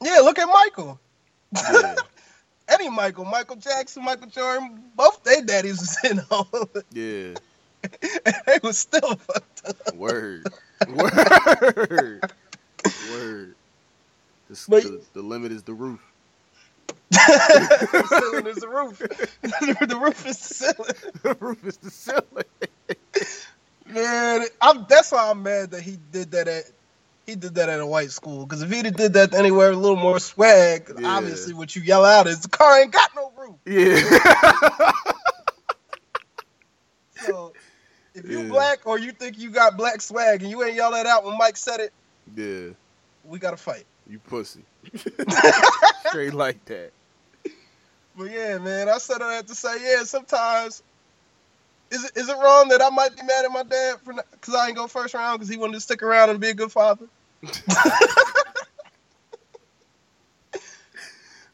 Yeah, look at Michael. Yeah. Any Michael, Michael Jackson, Michael Jordan, both their daddies was in all of it. Yeah. And they was still fucked up. Word. Word. Word. The, but, the, the limit is the roof. The ceiling is the roof. The roof is the ceiling. The roof is the ceiling. Man, I'm, that's why I'm mad that he did that at he did that at a white school. Because if he'd have did that anywhere, a little more swag. Yeah. Obviously, what you yell out is the car ain't got no roof. Yeah. So if you yeah. black or you think you got black swag and you ain't yell that out when Mike said it, yeah, we gotta fight. You pussy. Straight like that. But yeah, man, I said I have to say, yeah, sometimes, is it, is it wrong that I might be mad at my dad for not, because I ain't go first round because he wanted to stick around and be a good father?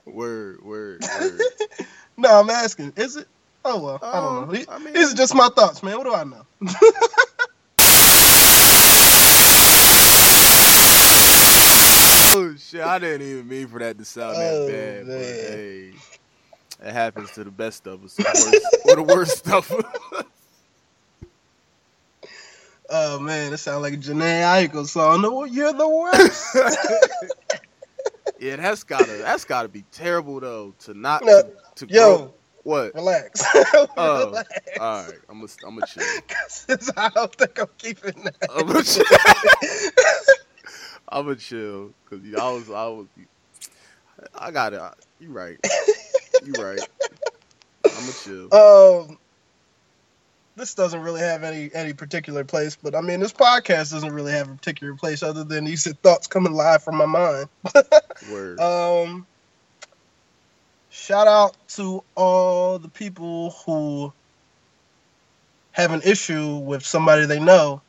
Word, word, word. No, I'm asking, is it? Oh, well, um, I don't know. I mean, these are just my thoughts, man. What do I know? Oh, shit, I didn't even mean for that to sound oh, that bad, man. But hey, it happens to the best of us, or the worst of us. Oh, man, that sounds like a Jhené Aiko song. No, you're the worst. Yeah, that's gotta, that's gotta be terrible, though, to not, no, to, to yo, grow. What? Relax. Oh, relax. All right, I'm gonna, I'm gonna chill. Cause I don't think I'm keeping that. I'm gonna chill. I'm a chill because you know, I was, I was, I got it. You right. You right. I'm a chill. Um, this doesn't really have any, any particular place, but I mean, this podcast doesn't really have a particular place other than these thoughts coming live from my mind. Word. Um, shout out to all the people who have an issue with somebody they know,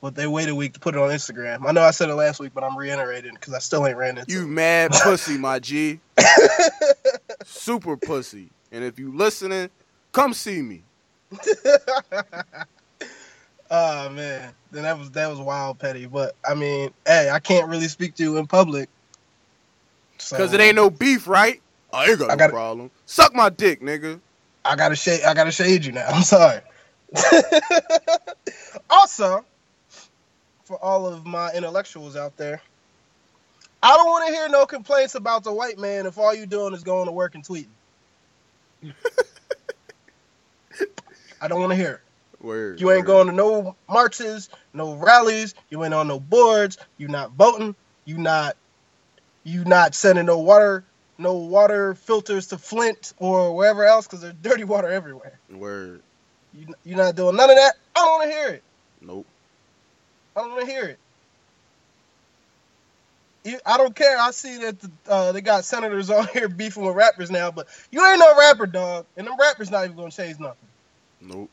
but they wait a week to put it on Instagram. I know I said it last week, but I'm reiterating it because I still ain't ran into you it. You mad pussy, my G. Super pussy. And if you listening, come see me. Oh, man. Then that was that was wild petty. But, I mean, hey, I can't really speak to you in public. Because so. It ain't no beef, right? I ain't got I no gotta, problem. Suck my dick, nigga. I got to shade, I gotta shade you now. I'm sorry. Also... for all of my intellectuals out there, I don't want to hear no complaints about the white man if all you doing is going to work and tweeting. I don't want to hear it. Word, you ain't word. going to no marches, no rallies. You ain't on no boards. You not voting. You not you not sending no water, no water filters to Flint or wherever else because there's dirty water everywhere. Word. You you're not doing none of that. I don't want to hear it. Nope. I don't want to hear it. You, I don't care. I see that the, uh, they got senators on here beefing with rappers now, but you ain't no rapper, dog. And them rappers not even gonna change nothing. Nope.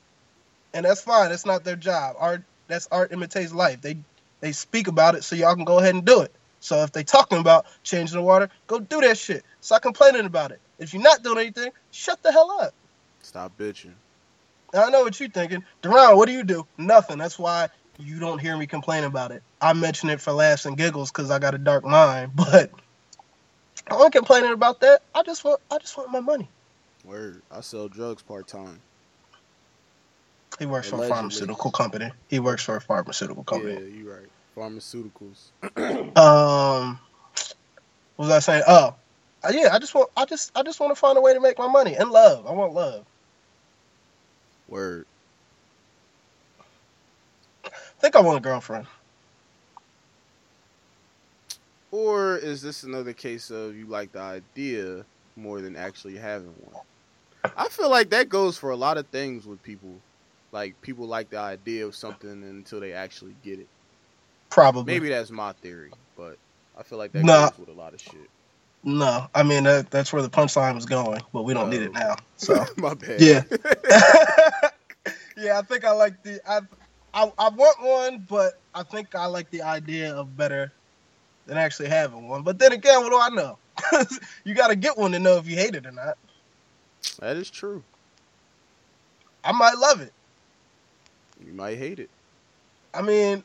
And that's fine. That's not their job. Art, that's art imitates life. They they speak about it so y'all can go ahead and do it. So if they talking about changing the water, go do that shit. Stop complaining about it. If you're not doing anything, shut the hell up. Stop bitching. I know what you're thinking. Deron, what do you do? Nothing. That's why you don't hear me complain about it. I mention it for laughs and giggles because I got a dark mind, but I ain't complaining about that. I just want I just want my money. Word. I sell drugs part-time. He works Allegedly. for a pharmaceutical company. He works for a pharmaceutical company. Yeah, you're right. Pharmaceuticals. um, what was I saying? Oh, yeah. I just want. I just. I just want to find a way to make my money and love. I want love. Word. I think I want a girlfriend. Or is this another case of you like the idea more than actually having one? I feel like that goes for a lot of things with people. Like, people like the idea of something until they actually get it. Probably. Maybe that's my theory, but I feel like that nah. goes with a lot of shit. No, I mean, that, that's where the punchline was going, but we don't oh. need it now. So my bad. Yeah. yeah, I think I like the... I, I I want one, but I think I like the idea of better than actually having one. But then again, what do I know? You got to get one to know if you hate it or not. That is true. I might love it. You might hate it. I mean,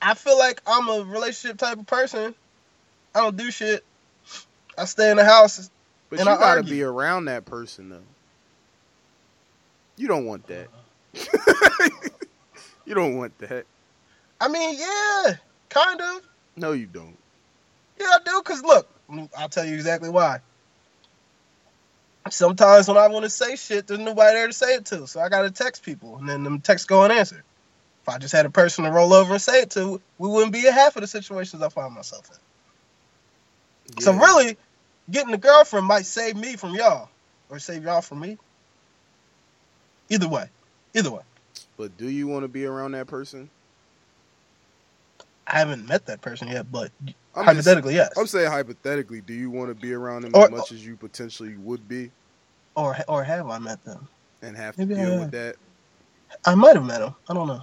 I feel like I'm a relationship type of person. I don't do shit. I stay in the house. But and you I gotta argue. be around that person, though. You don't want that. You don't want that. I mean, yeah, kind of. No, you don't. Yeah, I do, because look, I'll tell you exactly why. Sometimes when I want to say shit, there's nobody there to say it to, so I gotta text people, and then them texts go unanswered. If I just had a person to roll over and say it to, we wouldn't be in half of the situations I find myself in. Yeah. So really, getting a girlfriend might save me from y'all, or save y'all from me. Either way, either way. But do you want to be around that person? I haven't met that person yet, but I'm hypothetically, just, yes. I'm saying hypothetically, do you want to be around them or, as much as you potentially would be? Or or have I met them? And have to Maybe deal I, with that? I might have met them. I don't know.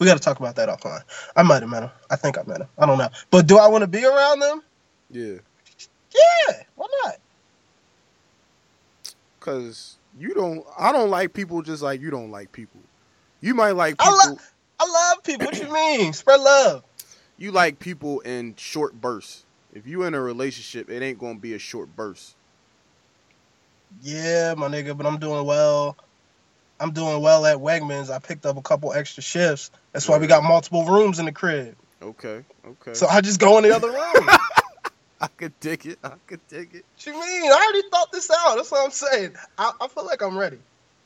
We got to talk about that offline. I might have met them. I think I met them. I don't know. But do I want to be around them? Yeah. Yeah. Why not? Because you don't... I don't like people just like you don't like people. You might like people... I, lo- I love people. What you mean? Spread love. You like people in short bursts. If you in a relationship, it ain't going to be a short burst. Yeah, my nigga, but I'm doing well. I'm doing well at Wegmans. I picked up a couple extra shifts. That's why we got multiple rooms in the crib. Okay, okay. So I just go in the other room. I could dig it. I could dig it. What you mean? I already thought this out. That's what I'm saying. I, I feel like I'm ready.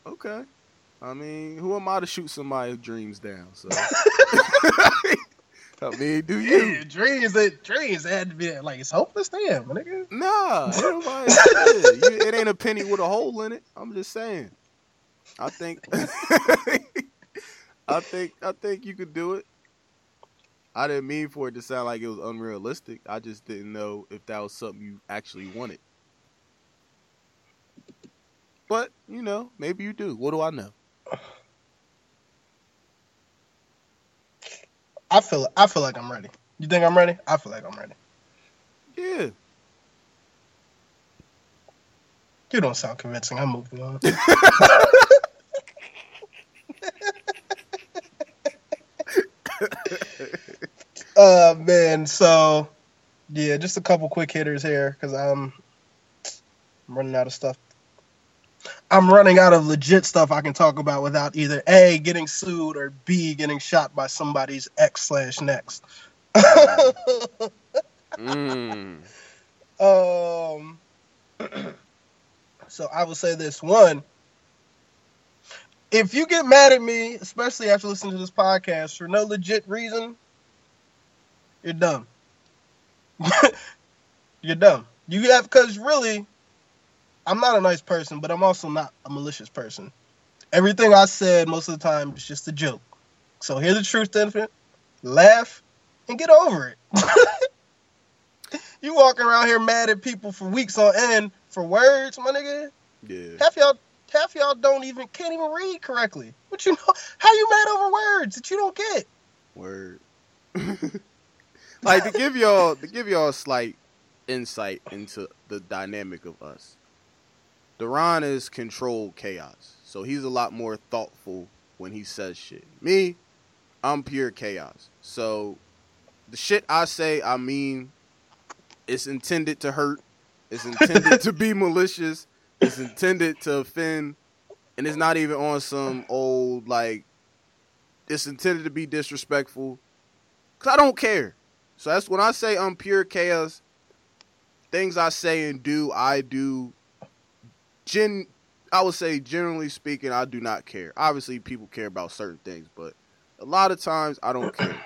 Okay. I mean, who am I to shoot somebody's dreams down? So... I mean, do you? Yeah, dreams, that dreams that had to be like it's hopeless, damn, my nigga. Nah, everybody, yeah, you, it ain't a penny with a hole in it. I'm just saying. I think, I think, I think you could do it. I didn't mean for it to sound like it was unrealistic. I just didn't know if that was something you actually wanted. But you know, maybe you do. What do I know? I feel I feel like I'm ready. You think I'm ready? I feel like I'm ready. Yeah. You don't sound convincing. I'm moving on. uh man, so yeah, just a couple quick hitters here because I'm I'm running out of stuff. I'm running out of legit stuff I can talk about without either A, getting sued, or B, getting shot by somebody's ex slash next. mm. Um, so I will say this. One, if you get mad at me, especially after listening to this podcast, for no legit reason, you're dumb. You're dumb. You have, because really, I'm not a nice person, but I'm also not a malicious person. Everything I said most of the time is just a joke. So hear the truth, infant, laugh, and get over it. You walking around here mad at people for weeks on end for words, my nigga. Yeah. Half y'all, half y'all don't even can't even read correctly. But you know, how you mad over words that you don't get? Word. Like to give y'all to give y'all a slight insight into the dynamic of us. Duran is controlled chaos, so he's a lot more thoughtful when he says shit. Me, I'm pure chaos. So the shit I say, I mean. It's intended to hurt. It's intended to be malicious. It's intended to offend. And it's not even on some old, like, it's intended to be disrespectful. Because I don't care. So that's when I say I'm pure chaos. Things I say and do, I do. Gen- I would say, generally speaking, I do not care. Obviously, people care about certain things. But a lot of times, I don't care.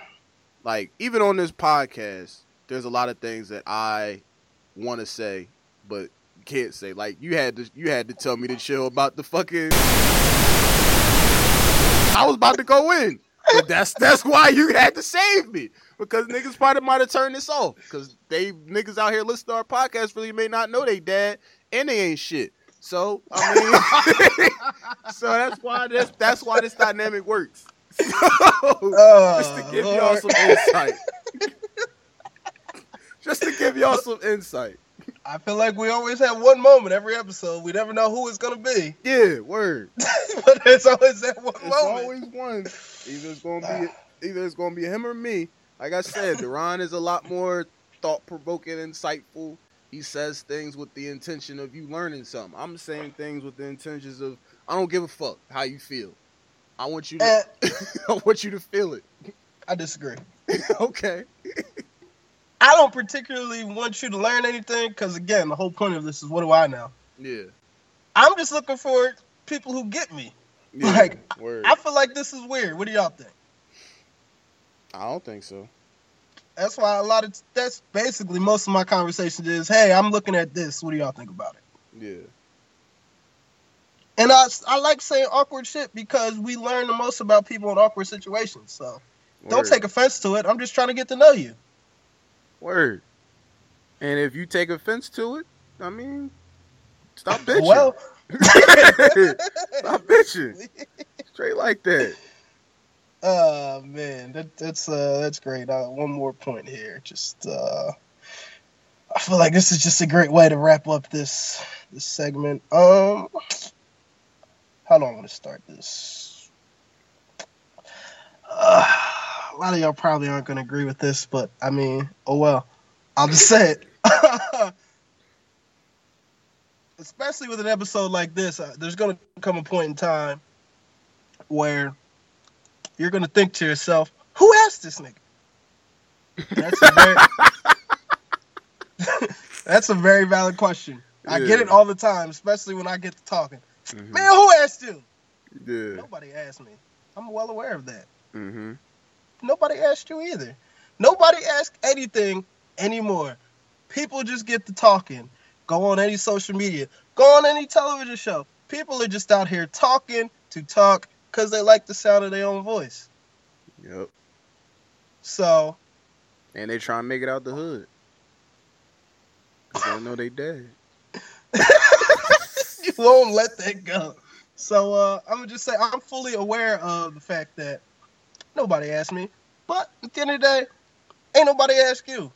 Like, even on this podcast, there's a lot of things that I want to say, but can't say. Like you had to, you had to tell me to chill about the fucking. I was about to go in, but that's that's why you had to save me, because niggas probably might have turned this off, because they niggas out here listening to our podcast really may not know they dad and they ain't shit. So I mean, so that's why that's that's why this dynamic works. So, oh, just to give Lord. y'all some insight. Just to give y'all some insight. I feel like we always have one moment every episode. We never know who it's going to be. Yeah, word. But it's always that one it's moment. It's always one. Either it's going to be either it's going to be him or me. Like I said, Duran is a lot more thought-provoking, insightful. He says things with the intention of you learning something. I'm saying things with the intentions of I don't give a fuck how you feel. I want you to uh, I want you to feel it. I disagree. Okay. I don't particularly want you to learn anything because, again, the whole point of this is what do I know? Yeah. I'm just looking for people who get me. Yeah, like, word. I feel like this is weird. What do y'all think? I don't think so. That's why a lot of, that's basically most of my conversation is, hey, I'm looking at this. What do y'all think about it? Yeah. And I, I like saying awkward shit because we learn the most about people in awkward situations. So word. Don't take offense to it. I'm just trying to get to know you. Word. And if you take offense to it, I mean, stop bitching. Well, stop bitching. Straight like that. Oh, man. That, that's uh, that's great. Uh, one more point here. Just, uh, I feel like this is just a great way to wrap up this this segment. Um, how do I want to start this? Uh, A lot of y'all probably aren't going to agree with this, but, I mean, oh well. I'll just say it. Especially with an episode like this, uh, there's going to come a point in time where you're going to think to yourself, who asked this nigga? That's a very, that's a very valid question. Yeah. I get it all the time, especially when I get to talking. Mm-hmm. Man, who asked you? Yeah. Nobody asked me. I'm well aware of that. Mm-hmm. Nobody asked you either. Nobody asked anything anymore. People just get to talking. Go on any social media. Go on any television show. People are just out here talking to talk because they like the sound of their own voice. Yep. So. And they try and make it out the hood. They don't know they dead. You won't let that go. So uh, I'm going to just say I'm fully aware of the fact that nobody asked me, but at the end of the day, ain't nobody ask you.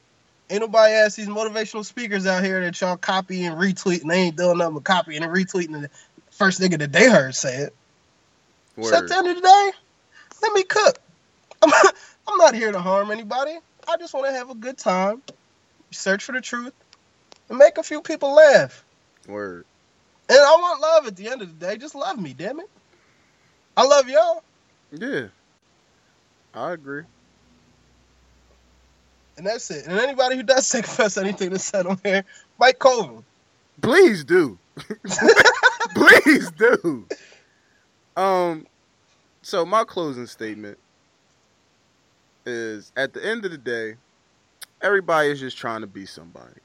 Ain't nobody ask these motivational speakers out here that y'all copy and retweet, and they ain't doing nothing but copying and retweeting the first nigga that they heard say it. Word. So at the end of the day, let me cook. I'm not, I'm not here to harm anybody. I just want to have a good time, search for the truth, and make a few people laugh. Word. And I want love at the end of the day. Just love me, damn it. I love y'all. Yeah. I agree. And that's it. And anybody who does sacrifice anything that's said on here, Mike Colvin. Please do. Please do. Um, so my closing statement is, at the end of the day, everybody is just trying to be somebody.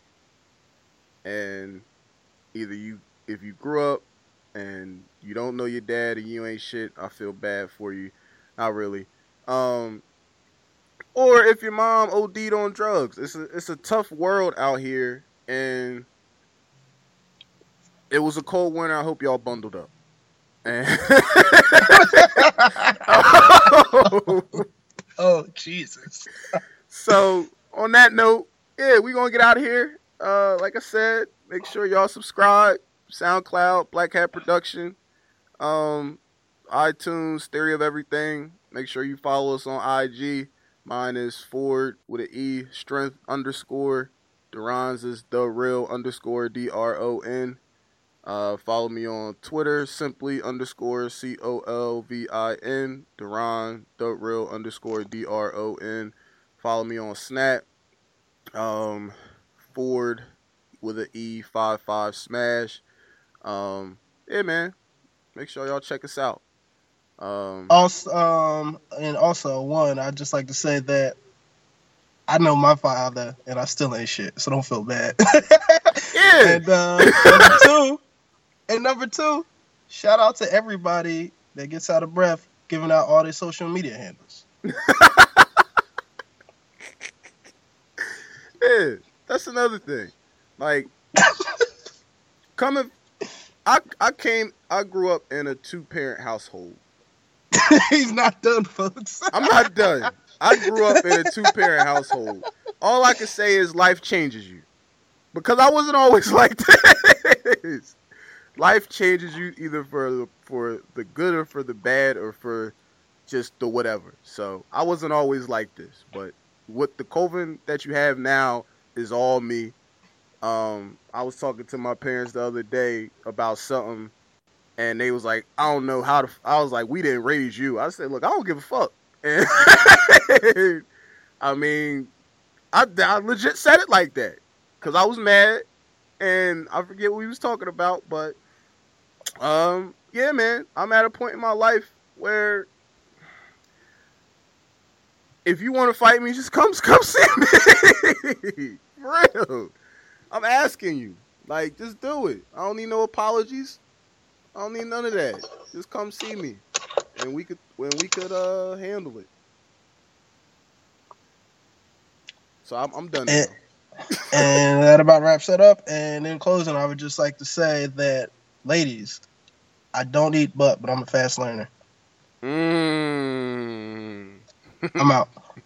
And either you, if you grew up and you don't know your dad and you ain't shit, I feel bad for you. Not really. Um, or if your mom OD'd on drugs, it's a, it's a tough world out here, and it was a cold winter. I hope y'all bundled up. And oh. oh, Jesus. So on that note, yeah, we're going to get out of here. Uh, like I said, make sure y'all subscribe. SoundCloud, Black Hat Production, um, iTunes, Theory of Everything. Make sure you follow us on I G. Mine is Ford with an E, strength underscore. Duron's is the real underscore D R O N. Uh, follow me on Twitter, simply underscore C O L V I N. Duron, the real underscore D R O N. Follow me on Snap. Um, Ford with an E, five five Smash. Um, yeah, man. Make sure y'all check us out. Um, also, um, and also, one, I'd just like to say that I know my father, and I still ain't shit, so don't feel bad. Yeah. And uh, number two, and number two, shout out to everybody that gets out of breath giving out all their social media handles. Yeah, that's another thing. Like, coming. I I came, I grew up in a two-parent household. He's not done, folks. I'm not done. I grew up in a two-parent household. All I can say is life changes you. Because I wasn't always like this. Life changes you either for the, for the good or for the bad or for just the whatever. So I wasn't always like this. But with the Colvin that you have now is all me. Um, I was talking to my parents the other day about something, and they was like, I don't know how to, f-. I was like, we didn't raise you. I said, look, I don't give a fuck. And I mean, I, I legit said it like that because I was mad, and I forget what we was talking about, but, um, yeah, man, I'm at a point in my life where if you want to fight me, just come, come see me. For real. I'm asking you, like, just do it. I don't need no apologies. I don't need none of that. Just come see me, and we could, when we could, uh, handle it. So I'm, I'm done. And, and that about wraps it up. And in closing, I would just like to say that, ladies, I don't eat butt, but I'm a fast learner. Mm. I'm out.